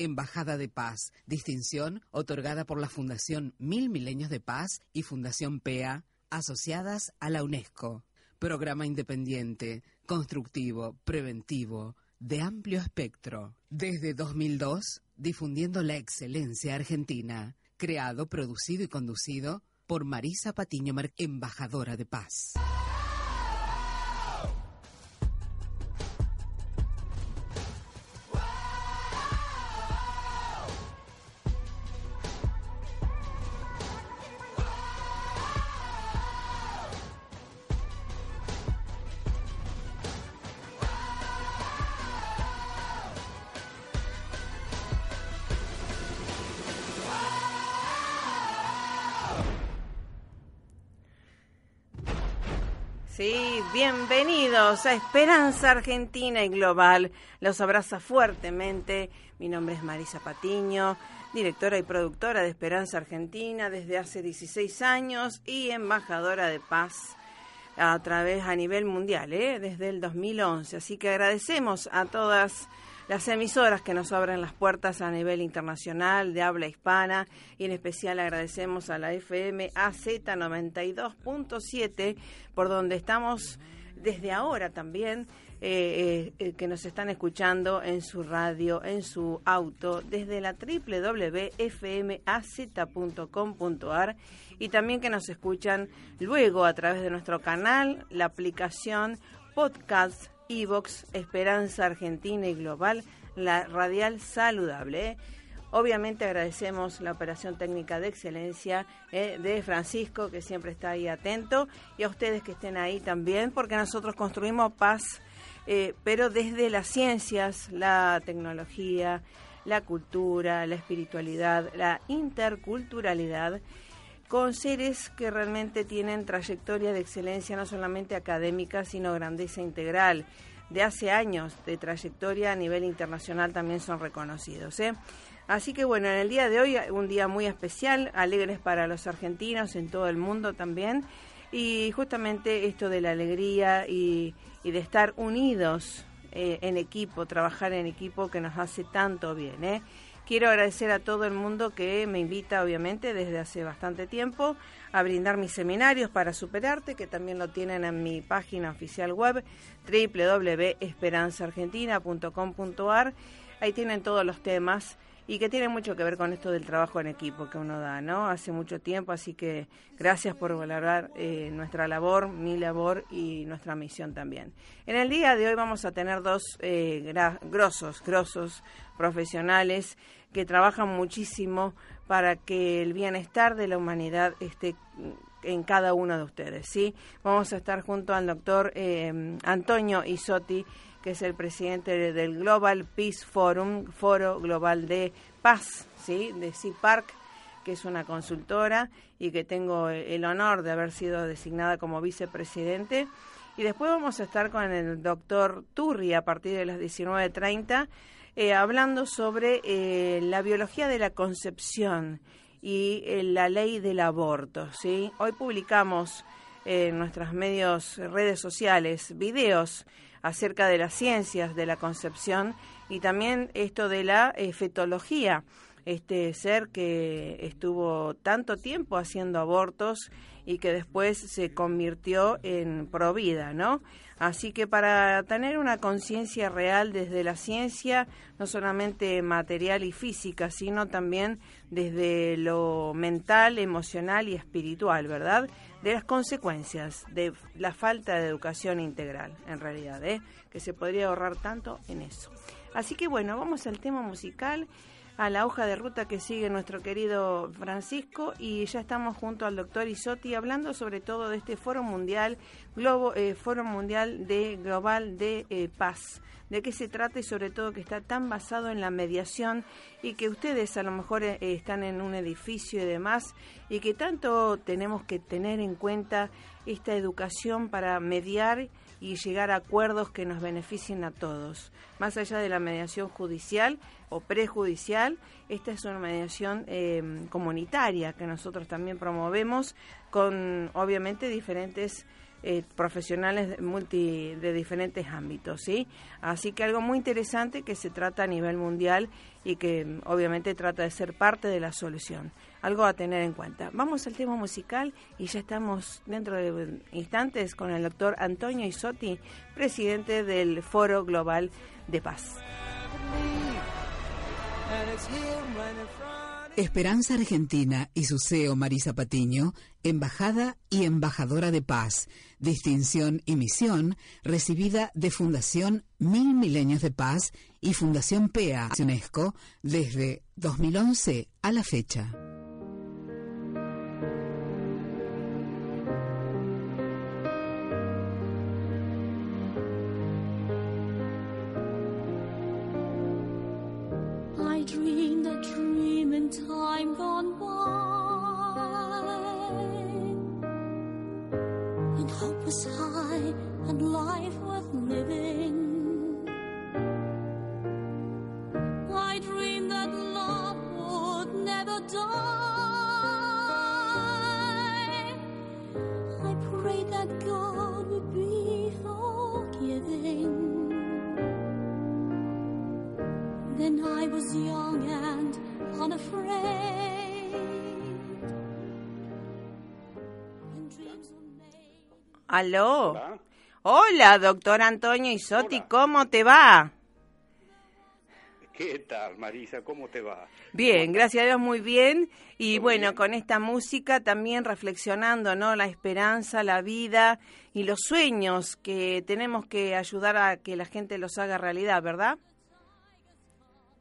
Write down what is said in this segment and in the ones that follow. Embajada de Paz, distinción otorgada por la Fundación Mil Milenios de Paz y Fundación PEA, asociadas a la UNESCO. Programa independiente, constructivo, preventivo, de amplio espectro. Desde 2002, difundiendo la excelencia argentina. Creado, producido y conducido por Marisa Patiño, embajadora de Paz. Sí, bienvenidos a Esperanza Argentina y Global. Los abraza fuertemente. Mi nombre es Marisa Patiño, directora y productora de Esperanza Argentina desde hace 16 años y embajadora de paz a nivel mundial, desde el 2011. Así que agradecemos a todas las emisoras que nos abren las puertas a nivel internacional de habla hispana, y en especial agradecemos a la FM AZ 92.7, por donde estamos desde ahora también, que nos están escuchando en su radio, en su auto, desde la www.fmaz.com.ar, y también que nos escuchan luego a través de nuestro canal, la aplicación podcast Ivox, Esperanza Argentina y Global, la radial saludable. Obviamente agradecemos la operación técnica de excelencia de Francisco, que siempre está ahí atento, y a ustedes que estén ahí también, porque nosotros construimos paz, pero desde las ciencias, la tecnología, la cultura, la espiritualidad, la interculturalidad, con seres que realmente tienen trayectoria de excelencia, no solamente académica, sino grandeza integral. De hace años de trayectoria a nivel internacional también son reconocidos, Así que bueno, en el día de hoy, un día muy especial, alegres para los argentinos en todo el mundo también. Y justamente esto de la alegría y de estar unidos en equipo, trabajar en equipo, que nos hace tanto bien, Quiero agradecer a todo el mundo que me invita, obviamente, desde hace bastante tiempo a brindar mis seminarios para superarte, que también lo tienen en mi página oficial web, www.esperanzaargentina.com.ar. Ahí tienen todos los temas y que tienen mucho que ver con esto del trabajo en equipo que uno da, ¿no? Hace mucho tiempo, así que gracias por valorar nuestra labor, mi labor y nuestra misión también. En el día de hoy vamos a tener dos grosos profesionales que trabajan muchísimo para que el bienestar de la humanidad esté en cada uno de ustedes, ¿sí? Vamos a estar junto al doctor Antonio Izzotti, que es el presidente del Global Peace Forum, Foro Global de Paz, ¿sí?, de CIPARC, que es una consultora y que tengo el honor de haber sido designada como vicepresidente. Y después vamos a estar con el doctor Turri a partir de las 19:30, hablando sobre la biología de la concepción y la ley del aborto, ¿sí? Hoy publicamos en nuestras redes sociales videos acerca de las ciencias de la concepción y también esto de la fetología, este ser que estuvo tanto tiempo haciendo abortos y que después se convirtió en provida, ¿no? Así que para tener una conciencia real desde la ciencia, no solamente material y física, sino también desde lo mental, emocional y espiritual, ¿verdad?, de las consecuencias de la falta de educación integral, en realidad, que se podría ahorrar tanto en eso. Así que bueno, vamos al tema musical, a la hoja de ruta que sigue nuestro querido Francisco, y ya estamos junto al doctor Izzotti hablando sobre todo de este foro mundial, Foro Mundial Global de Paz, de qué se trata y sobre todo que está tan basado en la mediación, y que ustedes a lo mejor están en un edificio y demás, y que tanto tenemos que tener en cuenta esta educación para mediar y llegar a acuerdos que nos beneficien a todos. Más allá de la mediación judicial o prejudicial, esta es una mediación comunitaria que nosotros también promovemos con, obviamente, diferentes profesionales de diferentes ámbitos, ¿sí? Así que algo muy interesante que se trata a nivel mundial y que, obviamente, trata de ser parte de la solución. Algo a tener en cuenta. Vamos al tema musical y ya estamos dentro de instantes con el doctor Antonio Izzotti, presidente del Foro Global de Paz. Esperanza Argentina y su CEO Marisa Patiño, embajada y embajadora de paz, distinción y misión recibida de Fundación Mil Milenios de Paz y Fundación PEA, UNESCO, desde 2011 a la fecha. Time gone by, when hope was high and life worth living, I dreamed that love would never die. I prayed that God would be forgiving. Then I was young and aló. Hola. Hola, doctor Antonio Izzotti, hola. ¿Cómo te va? ¿Qué tal, Marisa? ¿Cómo te va? Bien, gracias a Dios, muy bien. Y muy bueno, bien. Con esta música también reflexionando, ¿no? La esperanza, la vida y los sueños que tenemos que ayudar a que la gente los haga realidad, ¿verdad?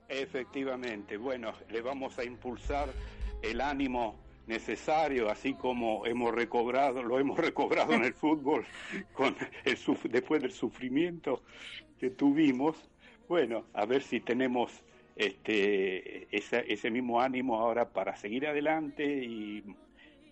Efectivamente, bueno, le vamos a impulsar el ánimo necesario, así como lo hemos recobrado en el fútbol con después del sufrimiento que tuvimos. Bueno, a ver si tenemos ese mismo ánimo ahora para seguir adelante y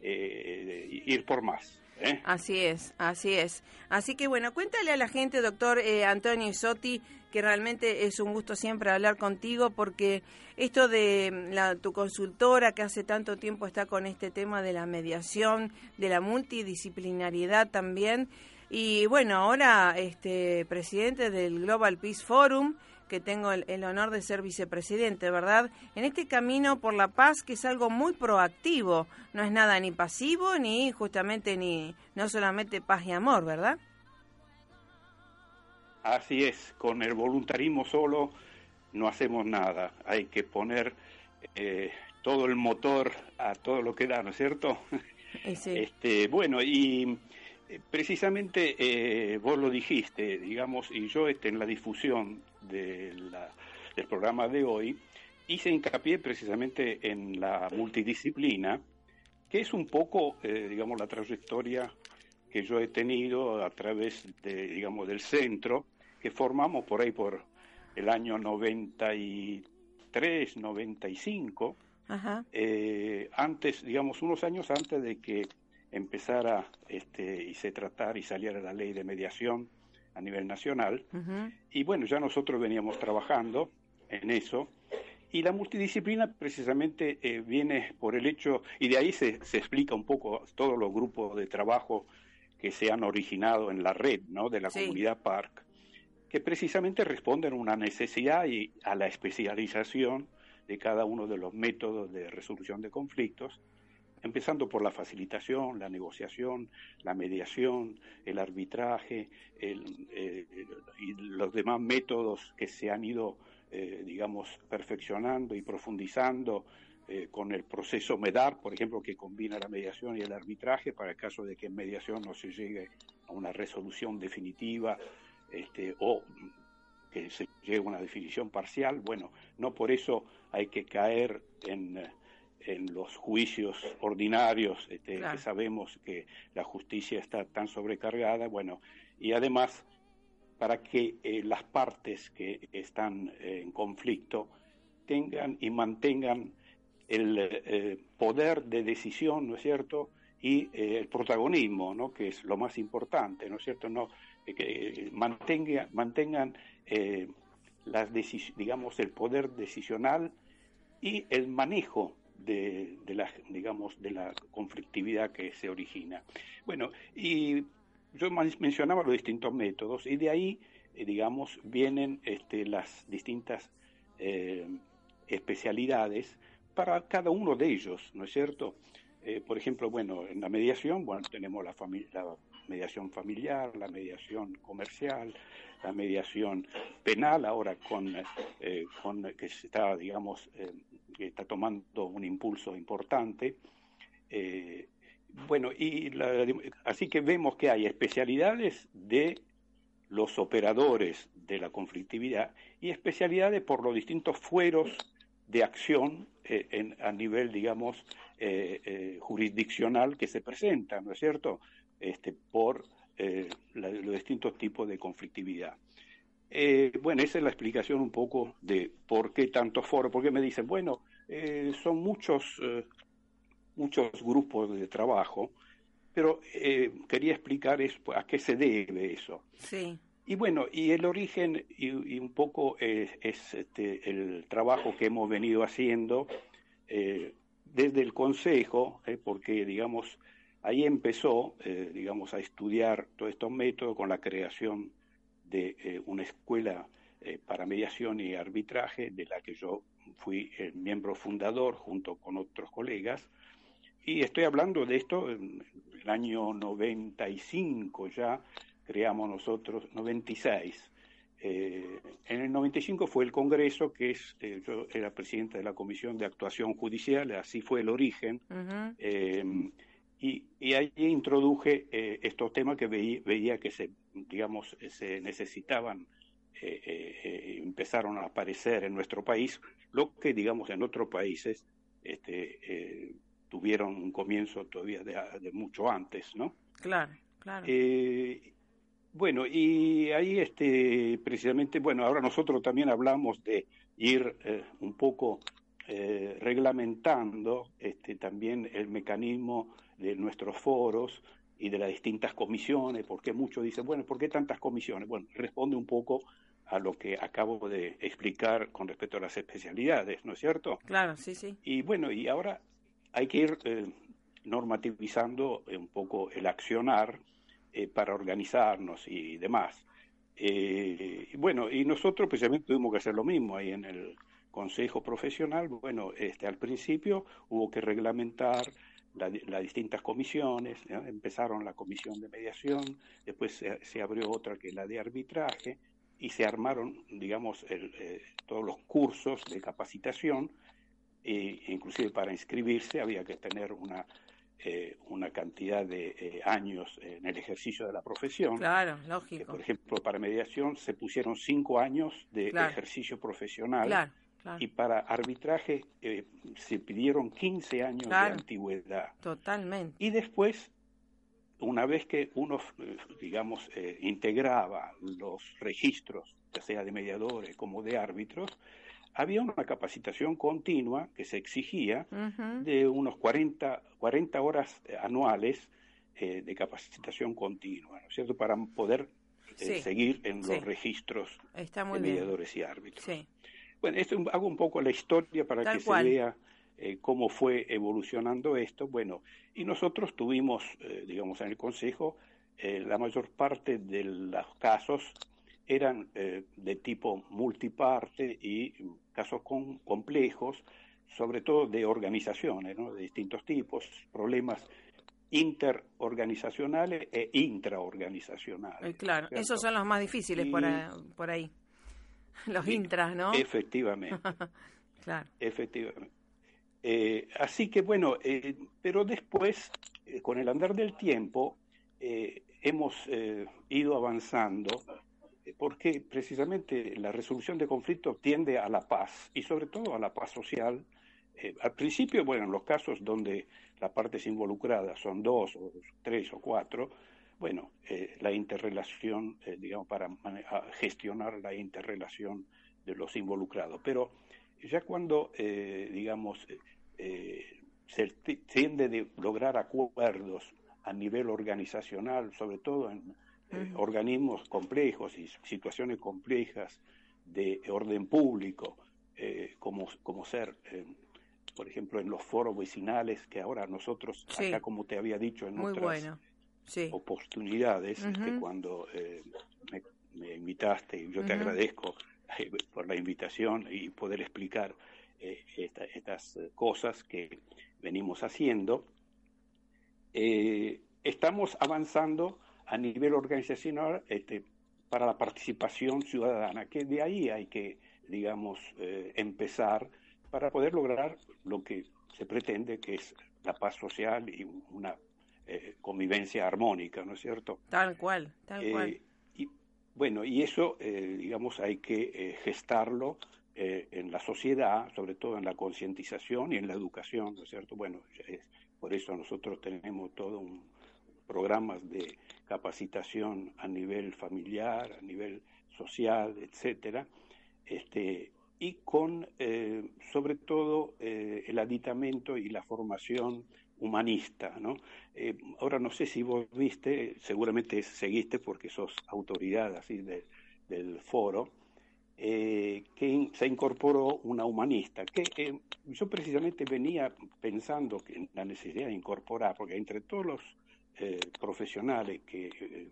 ir por más. Así es, así es. Así que bueno, cuéntale a la gente, doctor Antonio Izzotti, que realmente es un gusto siempre hablar contigo, porque esto de tu consultora que hace tanto tiempo está con este tema de la mediación, de la multidisciplinariedad también, y bueno, ahora presidente del Global Peace Forum, que tengo el honor de ser vicepresidente, ¿verdad? En este camino por la paz, que es algo muy proactivo, no es nada ni pasivo, ni justamente, ni no solamente paz y amor, ¿verdad? Así es, con el voluntarismo solo no hacemos nada, hay que poner todo el motor a todo lo que da, ¿no es cierto? Sí. Bueno, y precisamente vos lo dijiste, digamos, y yo en la difusión del programa de hoy hice hincapié precisamente en la multidisciplina, que es un poco, digamos, la trayectoria que yo he tenido a través de, digamos, del centro que formamos por ahí por el año 93, 95, ajá. Antes, digamos, unos años antes de que empezara y se tratara y saliera la ley de mediación a nivel nacional, uh-huh. Y bueno, ya nosotros veníamos trabajando en eso, y la multidisciplina precisamente viene por el hecho, y de ahí se explica un poco todos los grupos de trabajo que se han originado en la red, ¿no?, de la sí. comunidad PARC, que precisamente responden a una necesidad y a la especialización de cada uno de los métodos de resolución de conflictos, empezando por la facilitación, la negociación, la mediación, el arbitraje, y los demás métodos que se han ido, digamos, perfeccionando y profundizando con el proceso MEDAR, por ejemplo, que combina la mediación y el arbitraje para el caso de que en mediación no se llegue a una resolución definitiva o que se llegue a una definición parcial. Bueno, no por eso hay que caer en los juicios ordinarios, claro, que sabemos que la justicia está tan sobrecargada. Bueno, y además, para que las partes que están en conflicto tengan y mantengan el poder de decisión, ¿no es cierto?, y el protagonismo, ¿no?, que es lo más importante, ¿no es cierto?, no que mantengan digamos, el poder decisional y el manejo de la conflictividad que se origina. Bueno, y yo mencionaba los distintos métodos, y de ahí, digamos, vienen las distintas especialidades para cada uno de ellos, ¿no es cierto? Por ejemplo, bueno, en la mediación, bueno, tenemos la mediación familiar, la mediación comercial, la mediación penal, ahora con que está, digamos, está tomando un impulso importante. Bueno, y así que vemos que hay especialidades de los operadores de la conflictividad y especialidades por los distintos fueros de acción a nivel, digamos, jurisdiccional que se presenta, ¿no es cierto?, por los distintos tipos de conflictividad. Bueno, esa es la explicación un poco de por qué tantos foros, porque me dicen, bueno, son muchos grupos de trabajo, pero quería explicar a qué se debe eso. Sí. Y bueno, y el origen y un poco es el trabajo que hemos venido haciendo desde el Consejo, porque, digamos, ahí empezó, digamos, a estudiar todos estos métodos con la creación de una escuela para mediación y arbitraje, de la que yo fui el miembro fundador junto con otros colegas. Y estoy hablando de esto en el año 95 ya, creamos nosotros, 96. En el 95 fue el Congreso, que es, yo era presidente de la Comisión de Actuación Judicial, así fue el origen, uh-huh. Y ahí introduje estos temas que veía que se necesitaban, empezaron a aparecer en nuestro país, lo que, digamos, en otros países tuvieron un comienzo todavía de mucho antes, ¿no? Claro, claro. Bueno, y ahí precisamente, bueno, ahora nosotros también hablamos de ir un poco reglamentando también el mecanismo de nuestros foros y de las distintas comisiones, porque muchos dicen, bueno, ¿por qué tantas comisiones? Bueno, responde un poco a lo que acabo de explicar con respecto a las especialidades, ¿no es cierto? Claro, sí, sí. Y bueno, y ahora hay que ir normativizando un poco el accionar para organizarnos y demás. Bueno, y nosotros precisamente tuvimos que hacer lo mismo ahí en el Consejo Profesional. Bueno, al principio hubo que reglamentar las distintas comisiones, ¿no? Empezaron la comisión de mediación, después se abrió otra que es la de arbitraje, y se armaron, digamos, todos los cursos de capacitación, e inclusive para inscribirse había que tener una cantidad de años en el ejercicio de la profesión. Claro, lógico. Que, por ejemplo, para mediación se pusieron 5 años de ejercicio profesional. Claro. Claro. Y para arbitraje se pidieron 15 años de antigüedad. Totalmente. Y después, una vez que uno, digamos, integraba los registros, ya sea de mediadores como de árbitros, había una capacitación continua que se exigía, uh-huh, de unos 40 horas anuales de capacitación continua, ¿no es cierto?, para poder seguir en los registros de mediadores y árbitros. Sí. Bueno, esto hago un poco la historia para se vea cómo fue evolucionando esto. Bueno, y nosotros tuvimos, digamos, en el Consejo, la mayor parte de los casos eran de tipo multiparte y casos complejos, sobre todo de organizaciones, ¿no?, de distintos tipos, problemas interorganizacionales e intraorganizacionales. Claro, ¿cierto? Esos son los más difíciles por ahí. Los intras, ¿no? Efectivamente. Claro. Efectivamente. Así que, bueno, pero después, con el andar del tiempo, hemos ido avanzando porque precisamente la resolución de conflictos tiende a la paz, y sobre todo a la paz social. Al principio, bueno, en los casos donde las partes involucradas son 2 o 3 o 4, bueno, la interrelación, digamos, para gestionar la interrelación de los involucrados. Pero ya cuando, digamos, se tiende a lograr acuerdos a nivel organizacional, sobre todo en organismos complejos y situaciones complejas de orden público, como ser, por ejemplo, en los foros vecinales, que ahora nosotros, sí, acá, como te había dicho en otras oportunidades, que cuando me invitaste, y yo te agradezco por la invitación y poder explicar estas cosas que venimos haciendo, estamos avanzando a nivel organizacional para la participación ciudadana, que de ahí hay que, digamos, empezar para poder lograr lo que se pretende, que es la paz social y una convivencia armónica, ¿no es cierto? Tal cual, tal cual. Y bueno, y eso, digamos, hay que gestarlo en la sociedad, sobre todo en la concientización y en la educación, ¿no es cierto? Bueno, por eso nosotros tenemos todo un programas de capacitación a nivel familiar, a nivel social, etcétera, y con sobre todo el aditamento y la formación humanista, ¿no? Ahora no sé si vos viste, seguramente seguiste porque sos autoridad así del foro, que se incorporó una humanista, que yo precisamente venía pensando que en la necesidad de incorporar, porque entre todos los profesionales que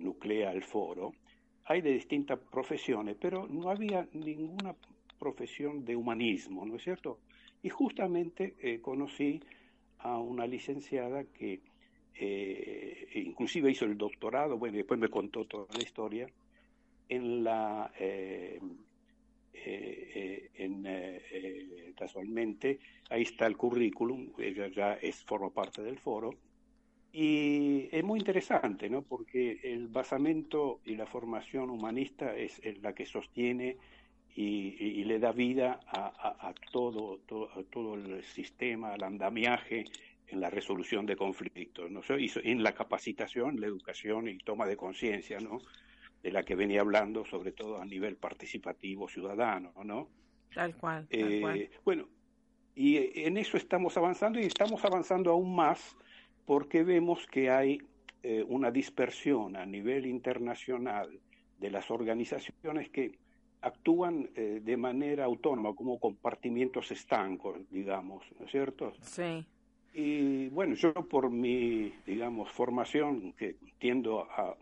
nuclea el foro, hay de distintas profesiones, pero no había ninguna profesión de humanismo, ¿no es cierto? Y justamente conocí a una licenciada que inclusive hizo el doctorado, bueno, y después me contó toda la historia, casualmente, ahí está el currículum, ella ya forma parte del foro. Y es muy interesante, ¿no? Porque el basamento y la formación humanista es la que sostiene y le da vida a todo el sistema, al andamiaje en la resolución de conflictos, ¿no? Y en la capacitación, la educación y toma de conciencia, ¿no? De la que venía hablando, sobre todo a nivel participativo ciudadano, ¿no? Tal cual, tal cual. Bueno, y en eso estamos avanzando, y estamos avanzando aún más, porque vemos que hay una dispersión a nivel internacional de las organizaciones que actúan de manera autónoma, como compartimientos estancos, digamos, ¿no es cierto? Sí. Y bueno, yo por mi, digamos, formación, que tiendo a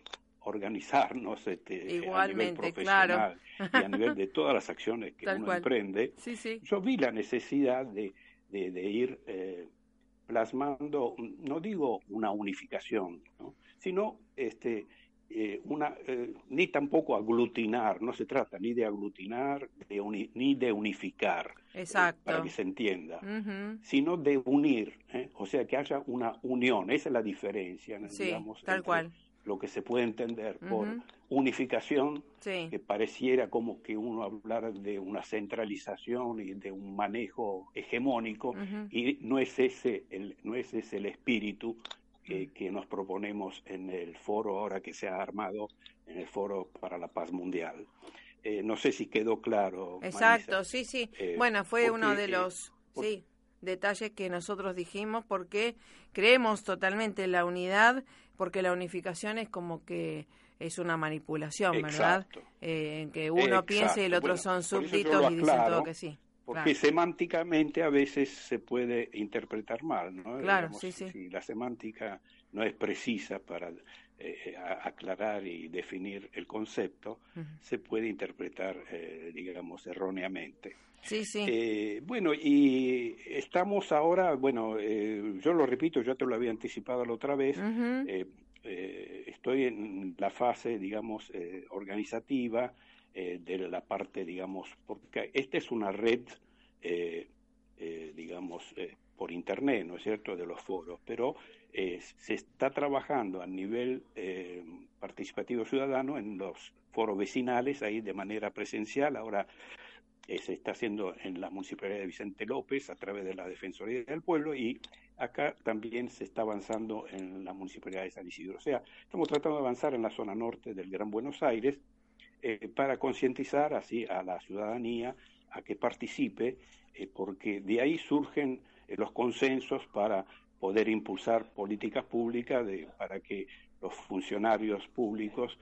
organizarnos a nivel profesional, claro, y a nivel de todas las acciones que uno emprende, sí, sí, yo vi la necesidad de ir plasmando, no digo una unificación, ¿no? Sino ni tampoco aglutinar, no se trata ni de aglutinar ni de unificar, para que se entienda, sino de unir, o sea, que haya una unión, esa es la diferencia, ¿no? Sí, digamos, tal cual. Lo que se puede entender por unificación, sí, que pareciera como que uno hablara de una centralización y de un manejo hegemónico, y no es ese el espíritu que nos proponemos en el foro ahora que se ha armado, en el Foro para la Paz Mundial. No sé si quedó claro. Exacto, Marisa. Sí, sí. Bueno, fue uno de los detalles que nosotros dijimos, porque creemos totalmente en la unidad, porque la unificación es como que es una manipulación, ¿verdad? En que uno piensa y el otro son súbditos y dicen todo que sí. Porque semánticamente a veces se puede interpretar mal, ¿no? Claro, digamos, si la semántica no es precisa para aclarar y definir el concepto, se puede interpretar, digamos, erróneamente. Sí, sí. Bueno, y estamos ahora, bueno, yo lo repito, ya te lo había anticipado la otra vez, estoy en la fase, digamos, organizativa de la parte, digamos, porque esta es una red, digamos, por internet, ¿no es cierto?, de los foros, pero se está trabajando a nivel participativo ciudadano en los foros vecinales ahí de manera presencial. Ahora se está haciendo en la Municipalidad de Vicente López a través de la Defensoría del Pueblo, y acá también se está avanzando en la Municipalidad de San Isidro. O sea, estamos tratando de avanzar en la zona norte del Gran Buenos Aires para concientizar así a la ciudadanía a que participe, porque de ahí surgen los consensos para poder impulsar políticas públicas para que los funcionarios públicos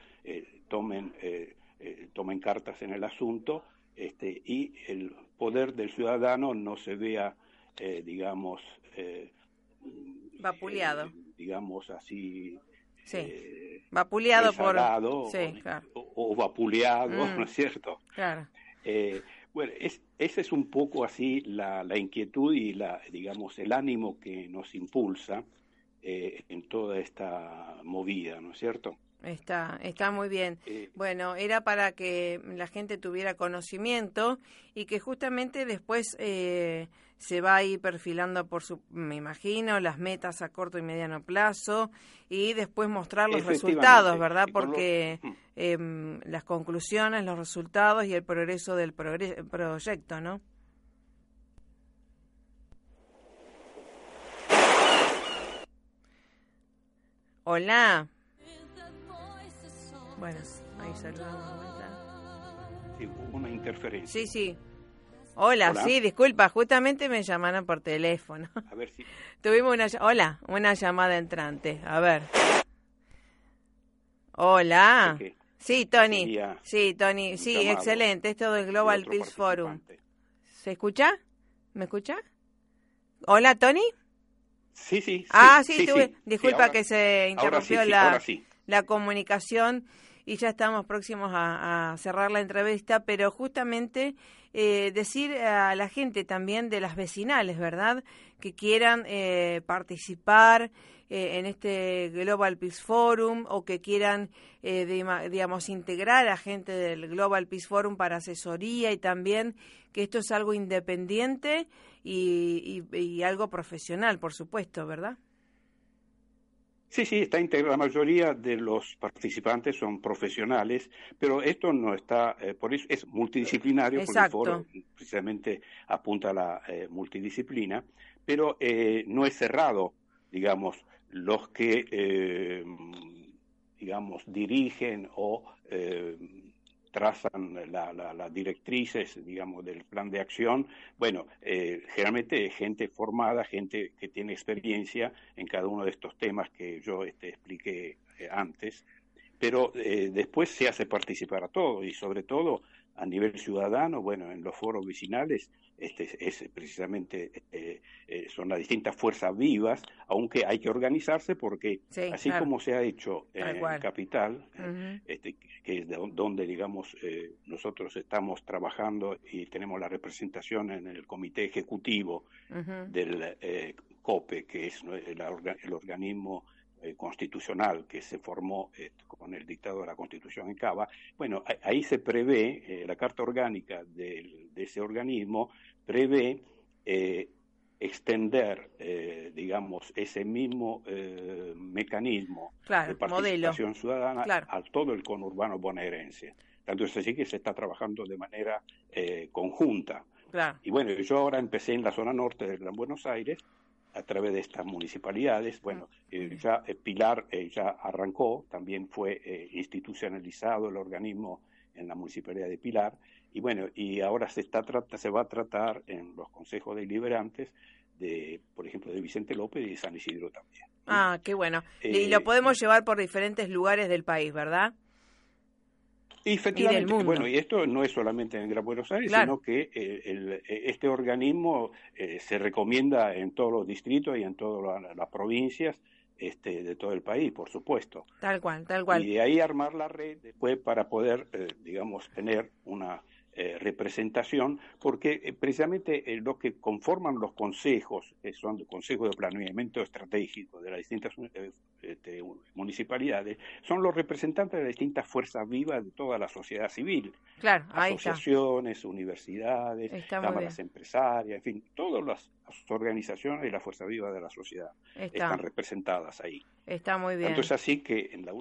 tomen cartas en el asunto, y el poder del ciudadano no se vea, vapuleado. Vapuleado por... Sí, claro. o vapuleado, ¿no es cierto? Claro. Bueno, ese es un poco así la inquietud y el ánimo que nos impulsa en toda esta movida, ¿no es cierto? Está muy bien. Bueno, era para que la gente tuviera conocimiento y que justamente después se va a ir perfilando, me imagino, las metas a corto y mediano plazo, y después mostrar los resultados, ¿verdad? Porque las conclusiones, los resultados y el progreso del proyecto, ¿no? Hola. Bueno, ahí saludamos de vuelta. Sí, hubo una interferencia. Sí. Hola, sí, disculpa, justamente me llamaron por teléfono. A ver si... Tuvimos una llamada entrante. A ver. Hola. Okay. Sí, Tony. Sí, Tony. Sí, excelente. Esto del Global Peace Forum. ¿Se escucha? ¿Me escucha? Hola, Tony. Sí. Sí. Disculpa que se interrumpió la comunicación. Y ya estamos próximos a cerrar la entrevista, pero justamente decir a la gente también de las vecinales, ¿verdad?, que quieran participar en este Global Peace Forum, o que quieran, integrar a gente del Global Peace Forum para asesoría, y también que esto es algo independiente y algo profesional, por supuesto, ¿verdad? Sí, está integrado. La mayoría de los participantes son profesionales, pero esto no está, por eso es multidisciplinario. Exacto. Porque el foro precisamente apunta a la multidisciplina, pero no es cerrado. Los que, dirigen o trazan las directrices, del plan de acción. Bueno, generalmente gente formada, gente que tiene experiencia en cada uno de estos temas que yo expliqué antes, pero después se hace participar a todos, y sobre todo a nivel ciudadano. Bueno, en los foros vecinales es precisamente son las distintas fuerzas vivas, aunque hay que organizarse, porque como se ha hecho en Capital, que es donde nosotros estamos trabajando y tenemos la representación en el comité ejecutivo del COPE, que es el organismo constitucional que se formó con el dictado de la Constitución en Cava. Bueno, ahí se prevé, la Carta Orgánica de ese organismo prevé extender, ese mismo mecanismo de participación ciudadana a todo el conurbano bonaerense. Tanto es así que se está trabajando de manera conjunta. Claro. Y bueno, yo ahora empecé en la zona norte del Gran Buenos Aires, a través de estas municipalidades. Bueno, Pilar ya arrancó, también fue institucionalizado el organismo en la Municipalidad de Pilar, y bueno, y ahora se va a tratar en los consejos deliberantes por ejemplo, de Vicente López y de San Isidro también. Ah, qué bueno. Y lo podemos llevar por diferentes lugares del país, ¿verdad? Y efectivamente, bueno, y esto no es solamente en Gran Buenos Aires, sino que este organismo se recomienda en todos los distritos y en todas las provincias de todo el país, por supuesto. Tal cual. Y de ahí armar la red después para poder, tener una representación, porque precisamente los que conforman los consejos, que son los consejos de planeamiento estratégico de las distintas municipalidades, son los representantes de las distintas fuerzas vivas de toda la sociedad civil. Claro, ahí está. Asociaciones, universidades, cámaras empresarias, en fin, todas las organizaciones y las fuerzas vivas de la sociedad están representadas ahí. Está muy bien. Entonces, así que en la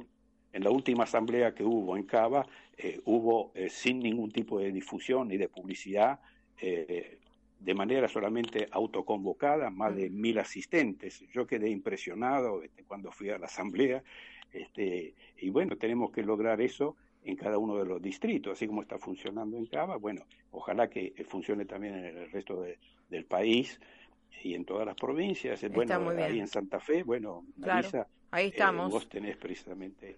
En la última asamblea que hubo en Cava, hubo sin ningún tipo de difusión ni de publicidad, de manera solamente autoconvocada, más de 1.000 asistentes. Yo quedé impresionado cuando fui a la asamblea, y bueno, tenemos que lograr eso en cada uno de los distritos, así como está funcionando en Cava. Bueno, ojalá que funcione también en el resto del país y en todas las provincias. Está bueno, muy bien. Ahí en Santa Fe, bueno, Marisa, claro, ahí estamos. Vos tenés precisamente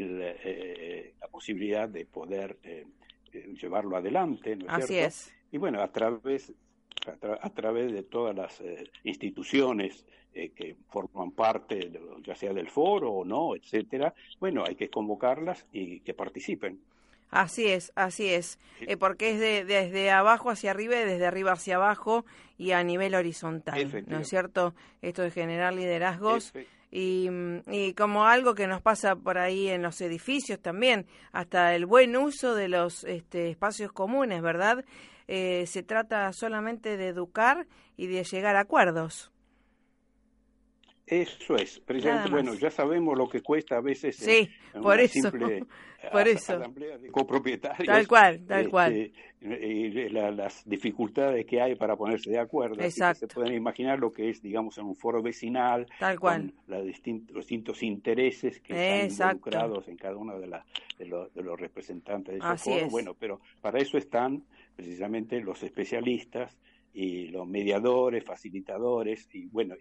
la posibilidad de poder llevarlo adelante, ¿no es cierto? Así es. Y bueno, a través de todas las instituciones que forman parte, ya sea del foro o no, etcétera, bueno, hay que convocarlas y que participen. Así es, porque es desde abajo hacia arriba y desde arriba hacia abajo y a nivel horizontal, ¿no es cierto? Esto de generar liderazgos. Y como algo que nos pasa por ahí en los edificios también, hasta el buen uso de los espacios comunes, ¿verdad? Se trata solamente de educar y de llegar a acuerdos. Eso es. Precisamente, bueno, ya sabemos lo que cuesta a veces. Sí, por eso. Simple por eso. Asamblea de copropietarios. Tal cual. Y las dificultades que hay para ponerse de acuerdo. Exacto. Así que se pueden imaginar lo que es, digamos, en un foro vecinal. Tal cual. Con los distintos intereses que están involucrados en cada uno de los representantes de ese foro. Bueno, pero para eso están precisamente los especialistas y los mediadores, facilitadores, y bueno,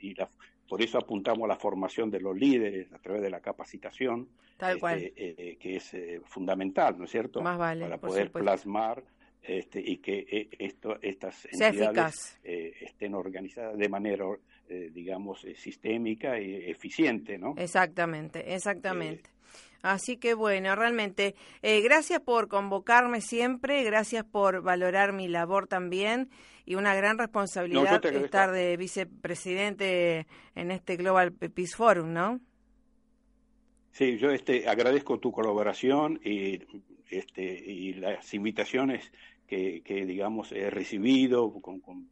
por eso apuntamos a la formación de los líderes a través de la capacitación, que es fundamental, ¿no es cierto? Más vale, para poder plasmar y que estas entidades estén organizadas de manera, digamos, sistémica y eficiente, ¿no? Exactamente. Así que bueno, realmente, gracias por convocarme siempre, gracias por valorar mi labor también, y una gran responsabilidad estar de vicepresidente en este Global Peace Forum, ¿no? Sí, yo agradezco tu colaboración y las invitaciones que digamos he recibido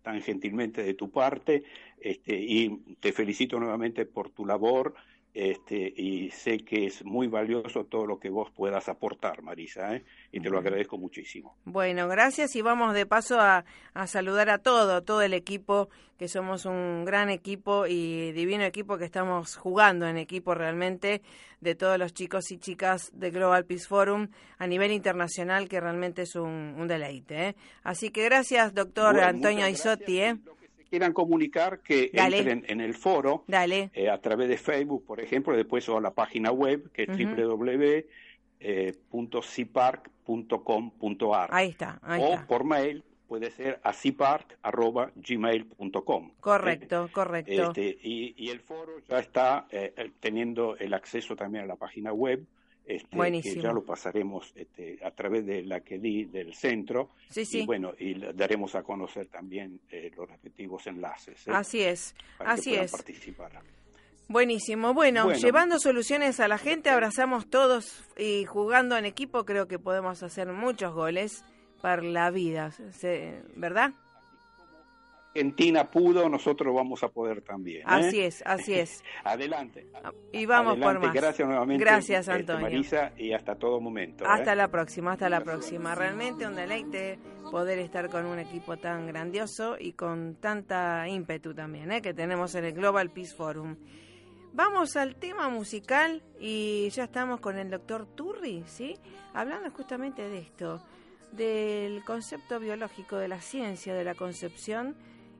tan gentilmente de tu parte, y te felicito nuevamente por tu labor. Y sé que es muy valioso todo lo que vos puedas aportar, Marisa, y te lo agradezco muchísimo. Bueno, gracias, y vamos de paso a saludar a todo el equipo, que somos un gran equipo y divino equipo, que estamos jugando en equipo realmente, de todos los chicos y chicas de Global Peace Forum a nivel internacional, que realmente es un deleite. Así que gracias, doctor Antonio Izzotti. Quieran comunicar, que entren en el foro a través de Facebook, por ejemplo, después o a la página web, que es www.ciparc.com.ar. Ahí está. Por mail puede ser a ciparc@gmail.com. Correcto. Y el foro ya está teniendo el acceso también a la página web. Que ya lo pasaremos a través de la que di del centro, y bueno, y daremos a conocer también los respectivos enlaces. Así es. Para que puedan participar. Buenísimo. Bueno, llevando soluciones a la gente, abrazamos todos y jugando en equipo, creo que podemos hacer muchos goles para la vida, ¿verdad? Argentina pudo, nosotros vamos a poder también. Así es. Adelante. Y vamos por más. Gracias nuevamente. Gracias, Antonio. Marisa, y hasta todo momento. Hasta la próxima. Realmente un deleite poder estar con un equipo tan grandioso y con tanta ímpetu también, que tenemos en el Global Peace Forum. Vamos al tema musical y ya estamos con el doctor Turri, ¿sí? Hablando justamente de esto, del concepto biológico, de la ciencia, de la concepción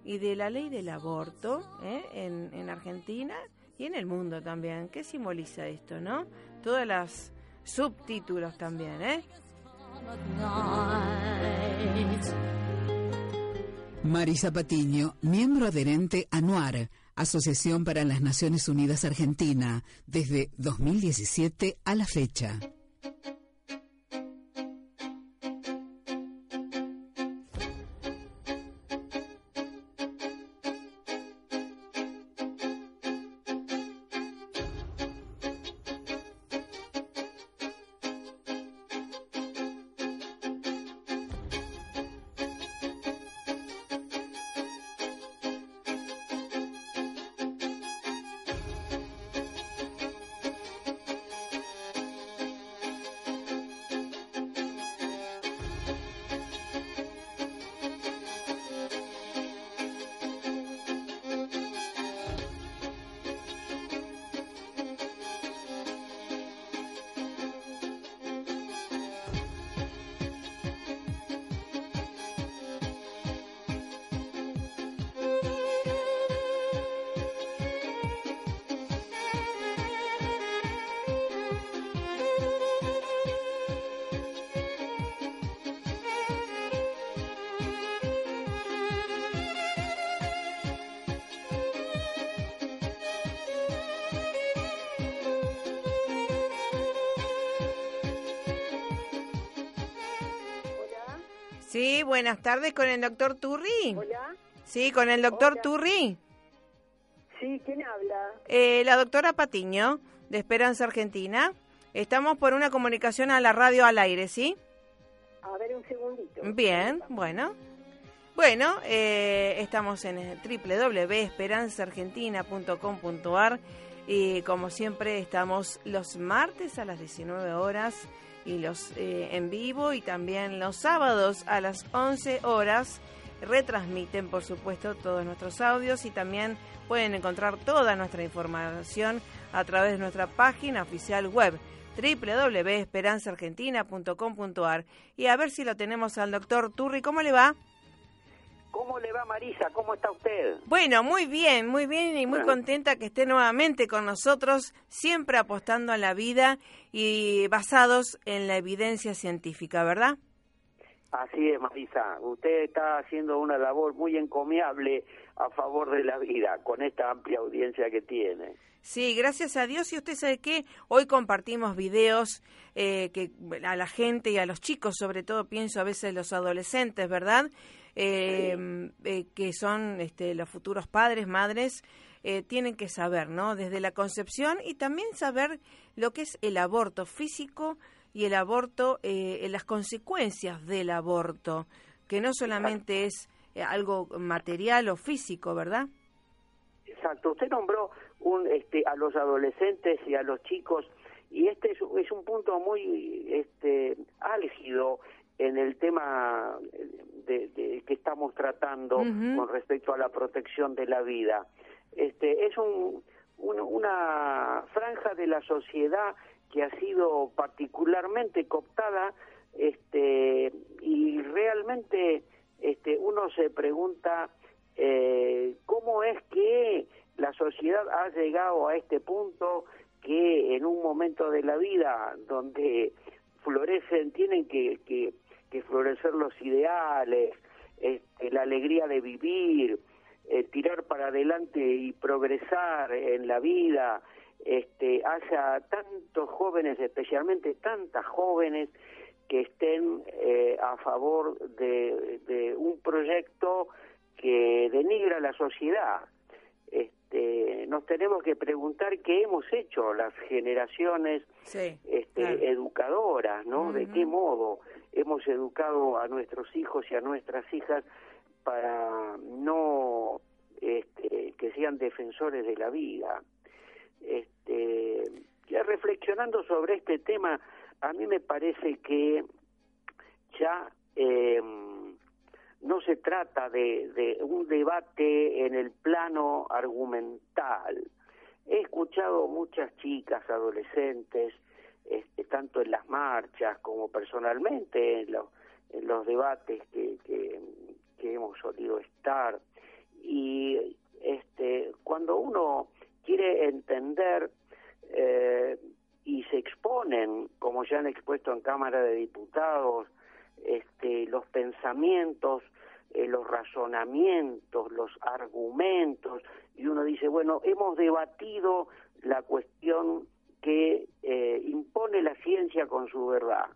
y de la ley del aborto en Argentina y en el mundo también. ¿Qué simboliza esto, no? Todas las subtítulos también, Marisa Patiño, miembro adherente a NOAR, Asociación para las Naciones Unidas Argentina, desde 2017 a la fecha. Sí, buenas tardes, ¿con el doctor Turri? Hola. Sí, con el doctor Turri. Sí, ¿quién habla? La doctora Patiño, de Esperanza Argentina. Estamos por una comunicación a la radio al aire, ¿sí? A ver, un segundito. Bien, bueno. Bueno, estamos en www.esperanzaargentina.com.ar y como siempre estamos los martes a las 19 horas y los en vivo, y también los sábados a las 11 horas retransmiten, por supuesto, todos nuestros audios, y también pueden encontrar toda nuestra información a través de nuestra página oficial web www.esperanzaargentina.com.ar. y a ver si lo tenemos al doctor Turri. ¿Cómo le va? ¿Cómo le va, Marisa? ¿Cómo está usted? Bueno, muy bien y muy contenta que esté nuevamente con nosotros, siempre apostando a la vida y basados en la evidencia científica, ¿verdad? Así es, Marisa. Usted está haciendo una labor muy encomiable a favor de la vida, con esta amplia audiencia que tiene. Sí, gracias a Dios. Y usted sabe que hoy compartimos videos que a la gente y a los chicos, sobre todo pienso a veces los adolescentes, ¿verdad?, que son los futuros padres, madres, tienen que saber, ¿no?, desde la concepción, y también saber lo que es el aborto físico y el aborto, las consecuencias del aborto, que no solamente es algo material o físico, ¿verdad? Exacto. Usted nombró a los adolescentes y a los chicos, y este es un punto muy álgido en el tema de que estamos tratando con respecto a la protección de la vida. Es una franja de la sociedad que ha sido particularmente cooptada, y realmente uno se pregunta cómo es que la sociedad ha llegado a este punto, que en un momento de la vida donde florecen, tienen que florecer los ideales, la alegría de vivir, tirar para adelante y progresar en la vida, haya tantos jóvenes, especialmente tantas jóvenes, que estén a favor de un proyecto que denigra la sociedad. Nos tenemos que preguntar qué hemos hecho las generaciones educadoras, ¿no? De qué modo hemos educado a nuestros hijos y a nuestras hijas para no que sean defensores de la vida. Ya reflexionando sobre este tema, a mí me parece que ya no se trata de un debate en el plano argumental. He escuchado muchas chicas, adolescentes, tanto en las marchas como personalmente en los debates que hemos solido estar. Y cuando uno quiere entender y se exponen, como ya han expuesto en Cámara de Diputados, los pensamientos, los razonamientos, los argumentos, y uno dice, bueno, hemos debatido la cuestión que impone la ciencia con su verdad,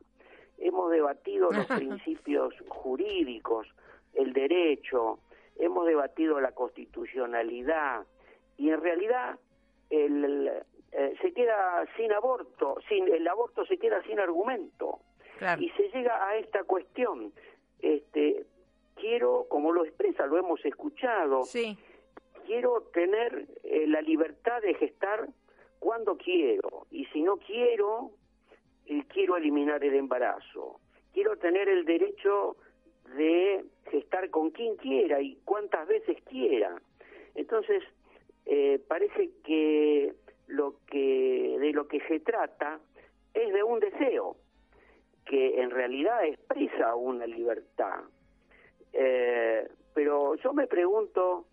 hemos debatido los principios jurídicos, el derecho, hemos debatido la constitucionalidad, y en realidad se queda sin aborto, el aborto se queda sin argumento. Claro. Y se llega a esta cuestión. Quiero, como lo expresa, lo hemos escuchado, quiero tener la libertad de gestar cuando quiero, y si no quiero, quiero eliminar el embarazo. Quiero tener el derecho de gestar con quien quiera y cuantas veces quiera. Entonces, parece que de lo que se trata es de un deseo, que en realidad expresa una libertad. Pero yo me pregunto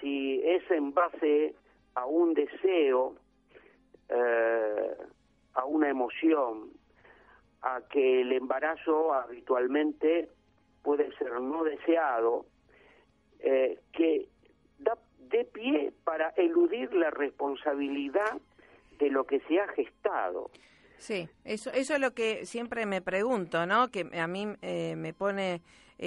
si es en base a un deseo, a una emoción, a que el embarazo habitualmente puede ser no deseado, que da de pie para eludir la responsabilidad de lo que se ha gestado. Sí, eso es lo que siempre me pregunto, ¿no? Que a mí me pone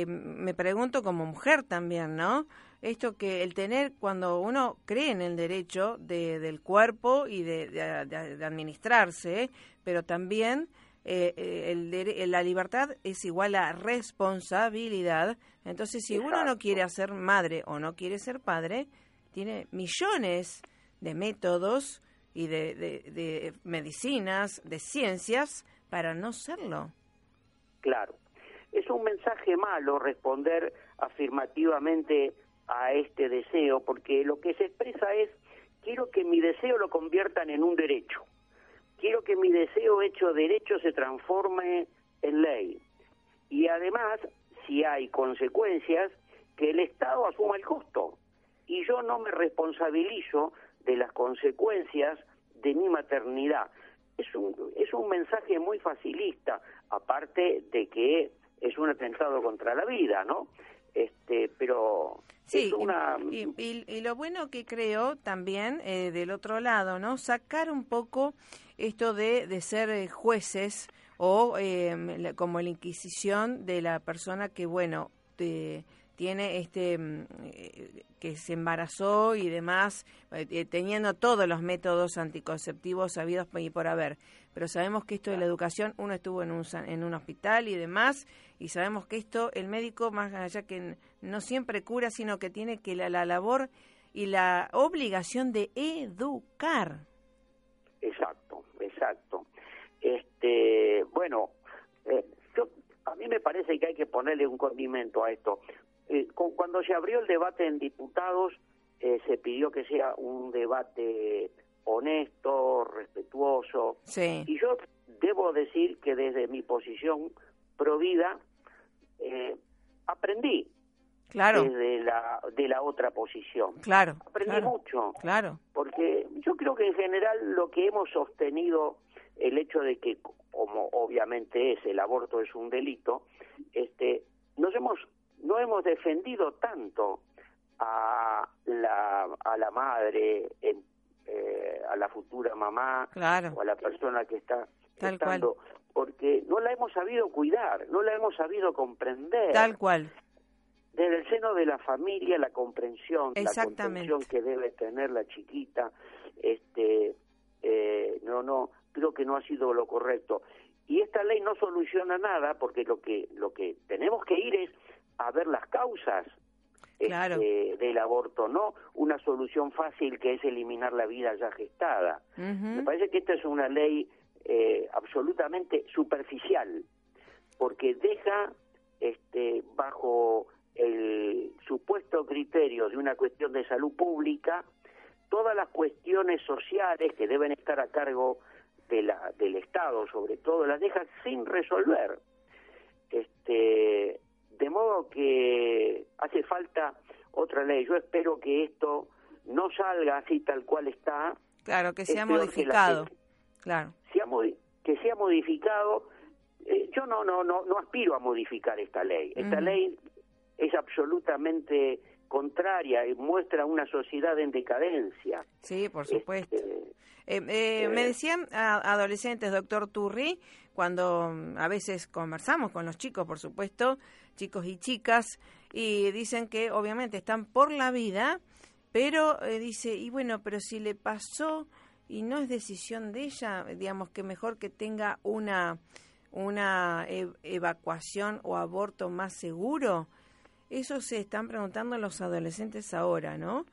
me pregunto como mujer también, ¿no? Esto que el tener, cuando uno cree en el derecho del cuerpo y de administrarse, pero también la libertad es igual a responsabilidad. Entonces, si uno no quiere ser madre o no quiere ser padre, tiene millones de métodos y de medicinas, de ciencias, para no serlo. Claro. Es un mensaje malo responder afirmativamente a este deseo, porque lo que se expresa es: quiero que mi deseo lo conviertan en un derecho, quiero que mi deseo hecho derecho se transforme en ley, y además, si hay consecuencias, que el Estado asuma el costo, y yo no me responsabilizo de las consecuencias de mi maternidad. Es un mensaje muy facilista, aparte de que es un atentado contra la vida, ¿no? Pero sí, es una... y lo bueno que creo también, del otro lado, ¿no? Sacar un poco esto de ser jueces o como la Inquisición de la persona que, bueno, tiene que se embarazó y demás, teniendo todos los métodos anticonceptivos habidos y por haber. Pero sabemos que esto de la educación, uno estuvo en un hospital y demás, y sabemos que esto, el médico, más allá que no siempre cura, sino que tiene que la labor y la obligación de educar. Exacto. Bueno, a mí me parece que hay que ponerle un condimento a esto. Cuando se abrió el debate en diputados, se pidió que sea un debate honesto, respetuoso. Sí. Y yo debo decir que desde mi posición provida aprendí. Claro. Desde la otra posición. Claro. Aprendí mucho. Claro. Porque yo creo que en general lo que hemos sostenido, el hecho de que, como obviamente el aborto es un delito, no hemos defendido tanto a la madre, a la futura mamá, claro, o a la persona que está gestando, porque no la hemos sabido cuidar, no la hemos sabido comprender. Tal cual. Desde el seno de la familia, la comprensión, la contención que debe tener la chiquita, creo que no ha sido lo correcto. Y esta ley no soluciona nada, porque lo que tenemos que ir es a ver las causas, claro, del aborto, no una solución fácil que es eliminar la vida ya gestada. Uh-huh. Me parece que esta es una ley absolutamente superficial, porque deja bajo el supuesto criterio de una cuestión de salud pública todas las cuestiones sociales que deben estar a cargo del Estado, sobre todo, las deja sin resolver. De modo que hace falta otra ley. Yo espero que esto no salga así tal cual está. Claro, que sea modificado. Que sea modificado. Yo no aspiro a modificar esta ley. Esta ley es absolutamente contraria y muestra una sociedad en decadencia. Sí, por supuesto. Me decían adolescentes, doctor Turri, cuando a veces conversamos con los chicos, por supuesto, chicos y chicas, y dicen que obviamente están por la vida, pero dice, y bueno, pero si le pasó y no es decisión de ella, digamos que mejor que tenga una evacuación o aborto más seguro. Eso se están preguntando los adolescentes ahora, ¿no?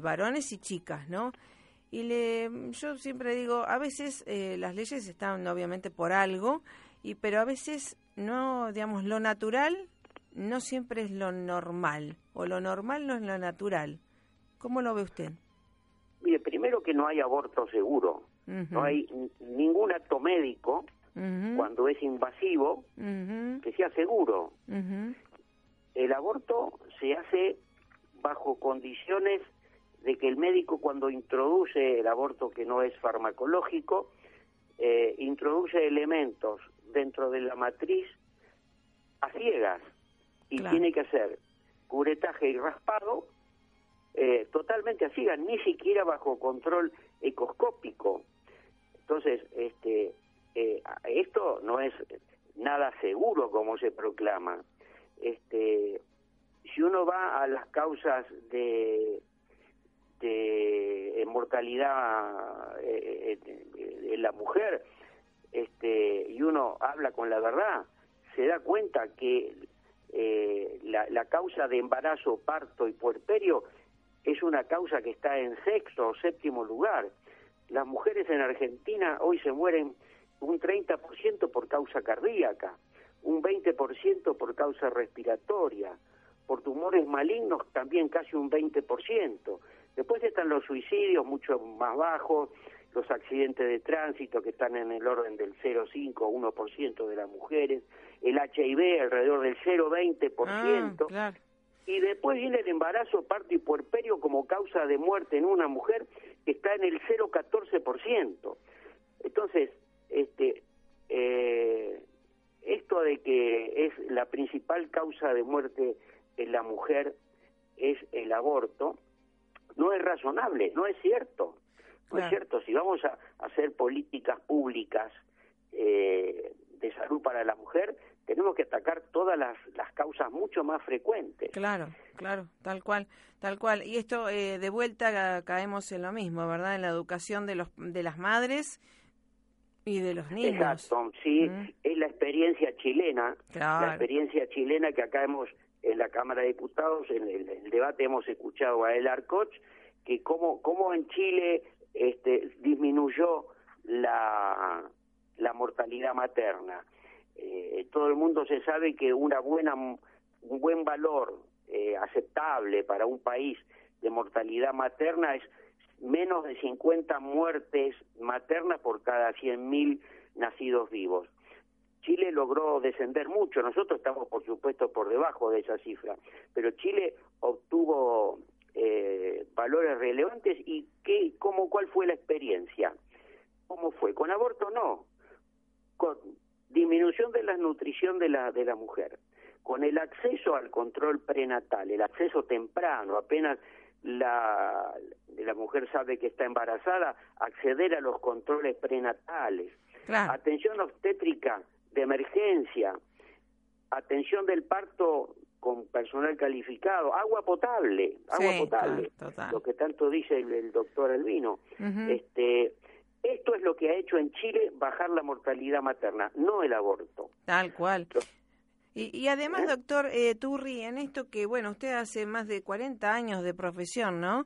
Varones y chicas, ¿no? Y yo siempre digo, a veces las leyes están obviamente por algo, pero a veces no, digamos, lo natural no siempre es lo normal, o lo normal no es lo natural. ¿Cómo lo ve usted? Mire, primero que no hay aborto seguro. Uh-huh. No hay ningún acto médico, uh-huh, cuando es invasivo, uh-huh, que sea seguro. Uh-huh. El aborto se hace bajo condiciones de que el médico, cuando introduce el aborto que no es farmacológico, introduce elementos dentro de la matriz a ciegas, y claro, tiene que hacer curetaje y raspado totalmente a ciegas, ni siquiera bajo control ecoscópico. Entonces, esto no es nada seguro como se proclama. si uno va a las causas de mortalidad de la mujer, y uno habla con la verdad, se da cuenta que la causa de embarazo, parto y puerperio es una causa que está en sexto o séptimo lugar. Las mujeres en Argentina hoy se mueren un 30% por causa cardíaca, un 20% por causa respiratoria, por tumores malignos también casi un 20%. Después están los suicidios mucho más bajos, los accidentes de tránsito que están en el orden del 0,5 o 1% de las mujeres, el HIV alrededor del 0,20%. Ah, claro. Y después viene el embarazo, parto y puerperio como causa de muerte en una mujer que está en el 0,14%. Entonces, esto de que es la principal causa de muerte en la mujer es el aborto, no es razonable, no es cierto. No es cierto. Si vamos a hacer políticas públicas de salud para la mujer, tenemos que atacar todas las causas mucho más frecuentes. Claro, claro, tal cual, tal cual. Y esto, de vuelta caemos en lo mismo, ¿verdad? En la educación de las madres y de los niños. Exacto, sí. Mm. Es la experiencia chilena, claro. La experiencia chilena que acá hemos, en la Cámara de Diputados, en el debate hemos escuchado a El Arcoch, que cómo en Chile disminuyó la mortalidad materna. Todo el mundo se sabe que un buen valor aceptable para un país de mortalidad materna es menos de 50 muertes maternas por cada 100.000 nacidos vivos. Chile logró descender mucho, nosotros estamos por supuesto por debajo de esa cifra, pero Chile obtuvo valores relevantes. ¿Y cuál fue la experiencia? ¿Cómo fue? Con aborto no, con disminución de la nutrición de la mujer, con el acceso al control prenatal, el acceso temprano, apenas la mujer sabe que está embarazada, acceder a los controles prenatales, claro. Atención obstétrica de emergencia, atención del parto con personal calificado, agua potable, claro, lo que tanto dice el doctor Albino. Uh-huh. Esto es lo que ha hecho en Chile bajar la mortalidad materna, no el aborto. Tal cual. Y además, doctor Turri, en esto que, bueno, usted hace más de 40 años de profesión, ¿no?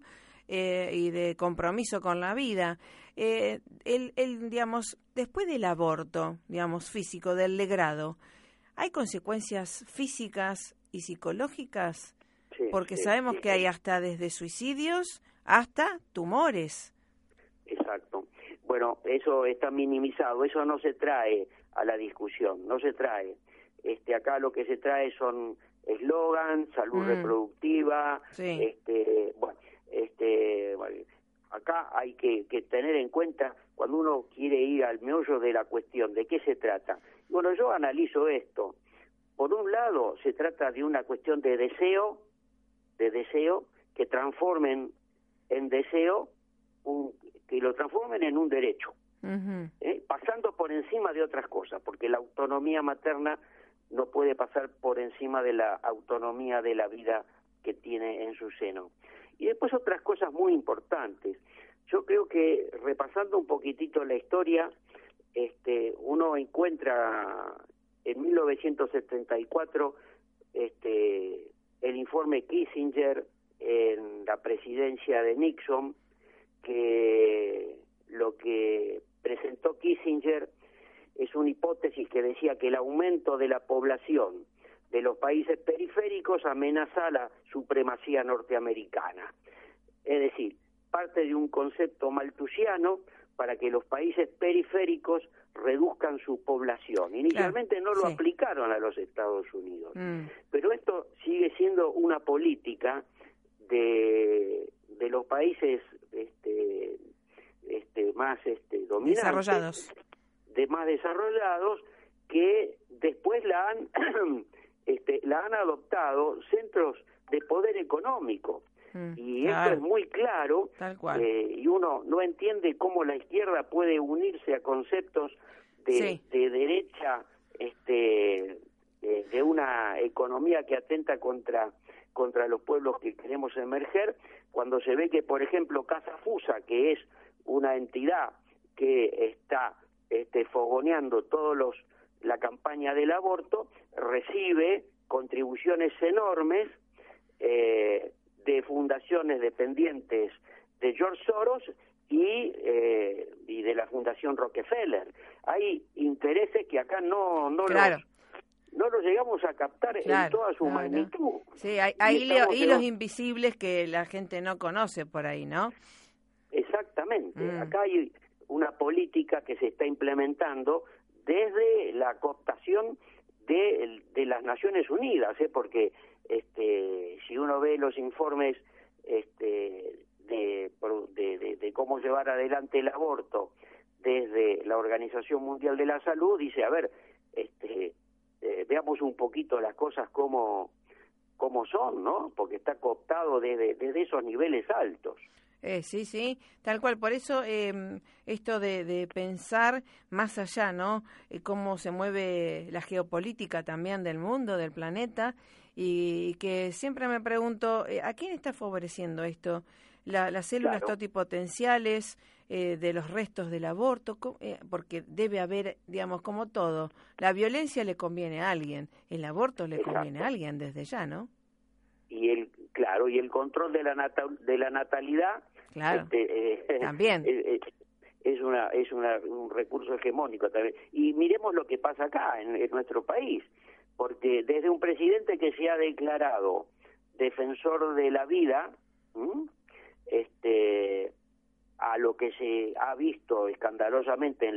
Y de compromiso con la vida. Digamos, después del aborto, digamos, físico, del legrado, ¿hay consecuencias físicas y psicológicas? Sí, porque sabemos que hay hasta desde suicidios hasta tumores. Exacto. Bueno, eso está minimizado, eso no se trae a la discusión, no se trae. Acá lo que se trae son eslogan, salud reproductiva, sí. Acá hay que tener en cuenta cuando uno quiere ir al meollo de la cuestión, ¿de qué se trata? Bueno, yo analizo esto. Por un lado, se trata de una cuestión de deseo que transformen en deseo que lo transformen en un derecho, uh-huh. Pasando por encima de otras cosas, porque la autonomía materna no puede pasar por encima de la autonomía de la vida que tiene en su seno. Y después otras cosas muy importantes. Yo creo que repasando un poquitito la historia, uno encuentra en 1974 el informe Kissinger en la presidencia de Nixon, que lo que presentó Kissinger es una hipótesis que decía que el aumento de la población de los países periféricos amenaza la supremacía norteamericana. Es decir, parte de un concepto malthusiano para que los países periféricos reduzcan su población. Inicialmente no lo aplicaron a los Estados Unidos, pero esto sigue siendo una política de los países más dominantes, desarrollados. De más desarrollados, que después la han adoptado centros de poder económico. Y claro. Esto es muy claro, tal cual. Y uno no entiende cómo la izquierda puede unirse a conceptos de derecha de una economía que atenta contra los pueblos que queremos emerger, cuando se ve que, por ejemplo, Casa Fusa, que es una entidad que está fogoneando la campaña del aborto, recibe contribuciones enormes de fundaciones dependientes de George Soros y de la Fundación Rockefeller. Hay intereses que acá no los llegamos a captar en toda su magnitud. Sí, hay hilos invisibles que la gente no conoce por ahí, ¿no? Exactamente. Acá hay una política que se está implementando desde la cooptación de las Naciones Unidas, porque si uno ve los informes de cómo llevar adelante el aborto desde la Organización Mundial de la Salud, dice, a ver, veamos un poquito las cosas como son, ¿no? Porque está cooptado desde esos niveles altos. Sí, tal cual. Por eso esto de pensar más allá, ¿no? Cómo se mueve la geopolítica también del mundo, del planeta, y que siempre me pregunto, ¿a quién está favoreciendo esto? Las células totipotenciales de los restos del aborto, porque debe haber, digamos, como todo, la violencia le conviene a alguien, el aborto le conviene a alguien desde ya, ¿no? Y el control de la natalidad también es un recurso hegemónico también. Y miremos lo que pasa acá en nuestro país, porque desde un presidente que se ha declarado defensor de la vida, a lo que se ha visto escandalosamente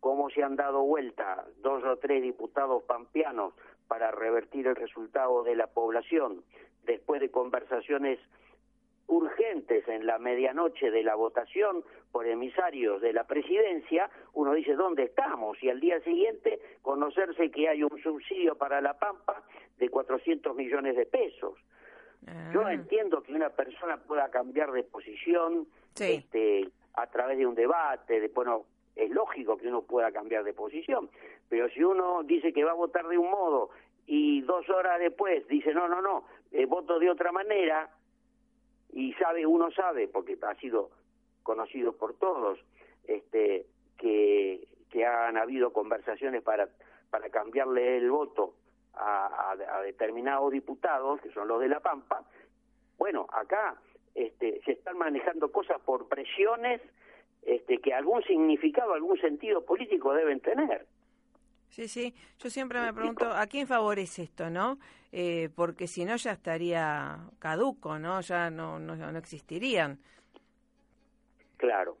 cómo se han dado vuelta 2 o 3 diputados pampeanos para revertir el resultado de la población, después de conversaciones urgentes en la medianoche de la votación por emisarios de la presidencia, uno dice, ¿dónde estamos? Y al día siguiente conocerse que hay un subsidio para La Pampa de 400 millones de pesos. Yo entiendo que una persona pueda cambiar de posición a través de un debate, es lógico que uno pueda cambiar de posición, pero si uno dice que va a votar de un modo y 2 horas después dice no, voto de otra manera, y uno sabe, porque ha sido conocido por todos, que han habido conversaciones para cambiarle el voto a determinados diputados, que son los de La Pampa. Bueno, acá se están manejando cosas por presiones que algún significado, algún sentido político deben tener. Sí. Yo siempre me pregunto, ¿a quién favorece esto, no? Porque si no ya estaría caduco, ¿no? Ya no existirían. Claro.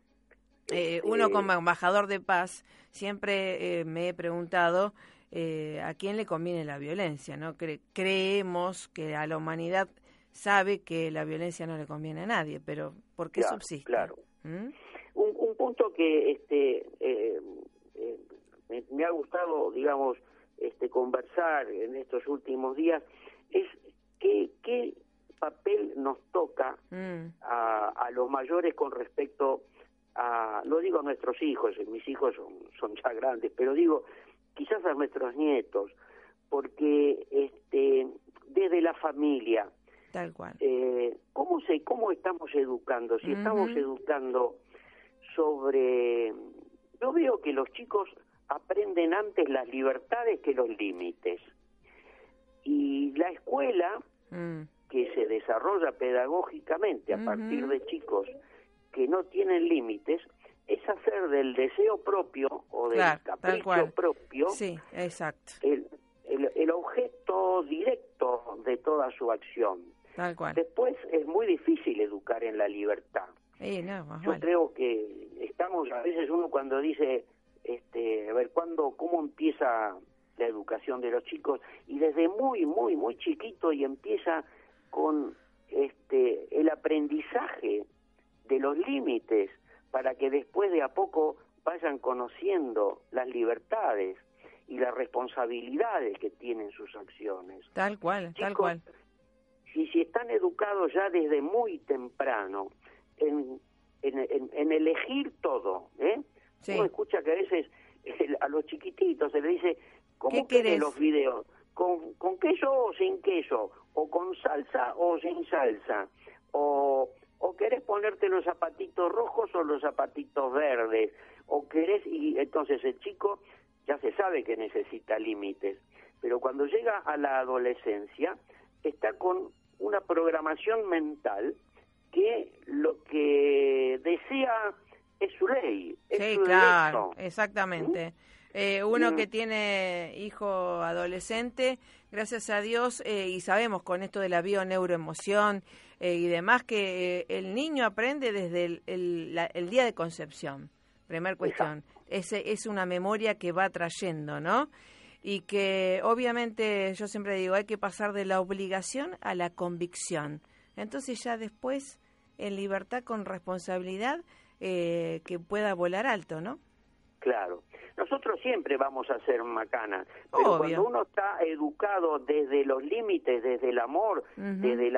Uno como embajador de paz siempre me he preguntado a quién le conviene la violencia, ¿no? Creemos que a la humanidad sabe que la violencia no le conviene a nadie, pero ¿por qué subsiste? Claro. Un punto que me ha gustado, digamos, conversar en estos últimos días es qué papel nos toca a los mayores con respecto a, no digo a nuestros hijos, mis hijos son ya grandes, pero digo quizás a nuestros nietos, porque desde la familia, tal cual, ¿cómo estamos educando? Si estamos educando sobre... Yo veo que los chicos aprenden antes las libertades que los límites. Y la escuela, que se desarrolla pedagógicamente a partir de chicos que no tienen límites, es hacer del deseo propio o del capricho propio el objeto directo de toda su acción. Tal cual. Después es muy difícil educar en la libertad. Creo que estamos, a veces uno cuando dice, a ver, ¿cómo empieza la educación de los chicos? Y desde muy, muy, muy chiquito, y empieza con el aprendizaje de los límites, para que después de a poco vayan conociendo las libertades y las responsabilidades que tienen sus acciones. Tal cual, chicos, tal cual. Y si están educados ya desde muy temprano en elegir todo, uno escucha que a veces a los chiquititos se le dice, como que en los videos, con queso o sin queso, o con salsa o sin salsa, o querés ponerte los zapatitos rojos o los zapatitos verdes, o querés, y entonces el chico ya se sabe que necesita límites, pero cuando llega a la adolescencia está con una programación mental que lo que desea es su ley, es sí, su claro, derecho. Exactamente. Uno que tiene hijo adolescente, gracias a Dios, y sabemos con esto de la bio-neuroemoción y demás, que el niño aprende desde el día de concepción, primer cuestión. Es una memoria que va trayendo, ¿no? Y que obviamente, yo siempre digo, hay que pasar de la obligación a la convicción. Entonces ya después, en libertad con responsabilidad, que pueda volar alto, ¿no? Claro. Nosotros siempre vamos a hacer macanas, pero obvio, cuando uno está educado desde los límites, desde el amor, desde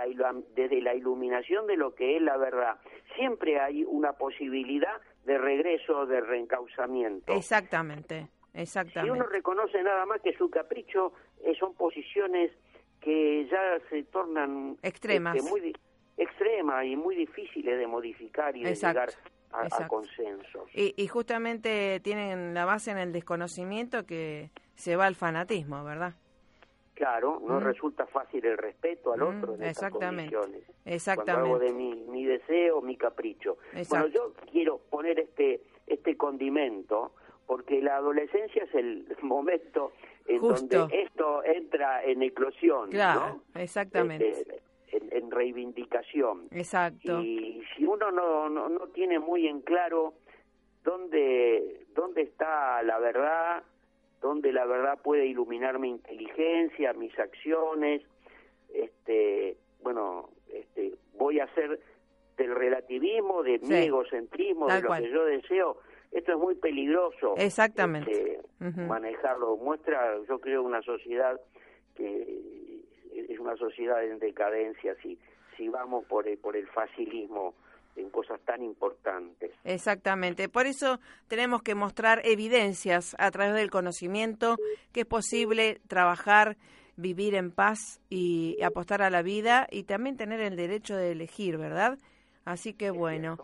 la iluminación de lo que es la verdad, siempre hay una posibilidad de regreso, de reencauzamiento. Exactamente, exactamente. Si uno reconoce nada más que su capricho, son posiciones que ya se tornan extremas, muy extremas y muy difíciles de modificar y de llegar a consensos. Y justamente tienen la base en el desconocimiento, que se va al fanatismo, ¿verdad? Claro, no resulta fácil el respeto al otro en estas condiciones. Exactamente. Cuando hago de mi deseo, mi capricho. Exacto. Bueno, yo quiero poner este condimento, porque la adolescencia es el momento en donde esto entra en eclosión, claro, ¿no? Exactamente. En reivindicación. Exacto. Y si uno no tiene muy en claro dónde está la verdad, dónde la verdad puede iluminar mi inteligencia, mis acciones, voy a hacer del relativismo, de mi egocentrismo, de lo que yo deseo. Esto es muy peligroso. Exactamente. Manejarlo muestra, yo creo, una sociedad que es una sociedad en decadencia si vamos por el facilismo en cosas tan importantes. Exactamente, por eso tenemos que mostrar evidencias a través del conocimiento que es posible trabajar, vivir en paz y apostar a la vida, y también tener el derecho de elegir, ¿verdad? Así que bueno,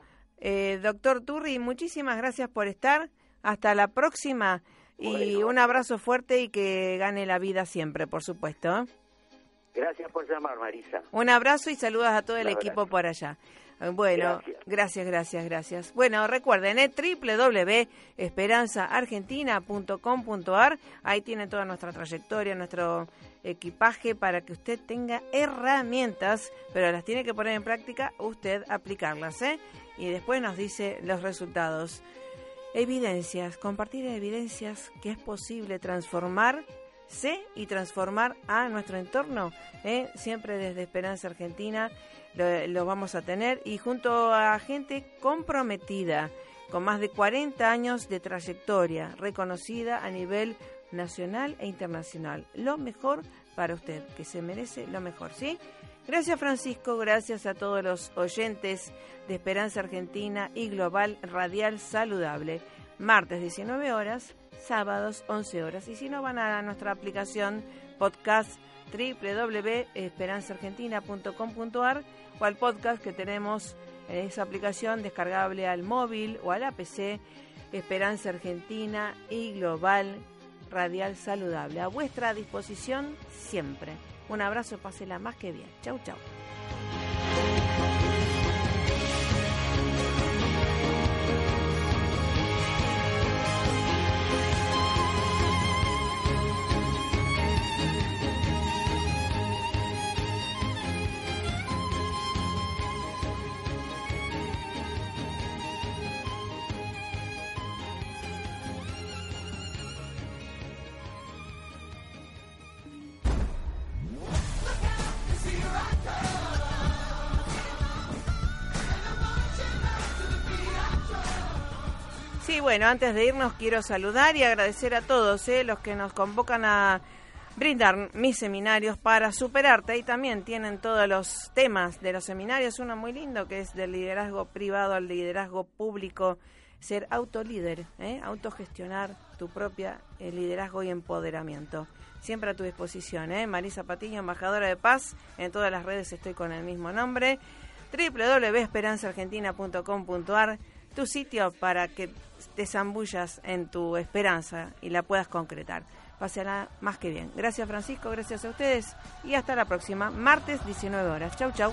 Doctor Turri, muchísimas gracias por estar, hasta la próxima, y un abrazo fuerte y que gane la vida siempre, por supuesto. Gracias por llamar, Marisa. Un abrazo y saludos a todo el equipo por allá. Bueno, gracias. Bueno, recuerden, www.esperanzaargentina.com.ar. Ahí tienen toda nuestra trayectoria, nuestro equipaje, para que usted tenga herramientas, pero las tiene que poner en práctica, usted aplicarlas, y después nos dice los resultados. Evidencias, compartir evidencias que es posible transformar a nuestro entorno, siempre desde Esperanza Argentina lo vamos a tener, y junto a gente comprometida con más de 40 años de trayectoria, reconocida a nivel nacional e internacional. Lo mejor para usted, que se merece lo mejor, ¿sí? Gracias, Francisco, gracias a todos los oyentes de Esperanza Argentina y Global Radial Saludable. Martes 19 horas, sábados 11 horas. Y si no, van a nuestra aplicación podcast www.esperanzaargentina.com.ar, o al podcast que tenemos en esa aplicación descargable al móvil o a la PC, Esperanza Argentina y Global Radial Saludable. A vuestra disposición siempre. Un abrazo, pásela más que bien. Chau, chau. Bueno, antes de irnos quiero saludar y agradecer a todos los que nos convocan a brindar mis seminarios para superarte. Ahí también tienen todos los temas de los seminarios, uno muy lindo que es del liderazgo privado al liderazgo público, ser autolíder, autogestionar tu propia liderazgo y empoderamiento. Siempre a tu disposición, Marisa Patiño, Embajadora de Paz. En todas las redes estoy con el mismo nombre. www.esperanzaargentina.com.ar, tu sitio para que te zambullas en tu esperanza y la puedas concretar. Pásala más que bien. Gracias, Francisco, gracias a ustedes y hasta la próxima, martes 19 horas. Chau, chau.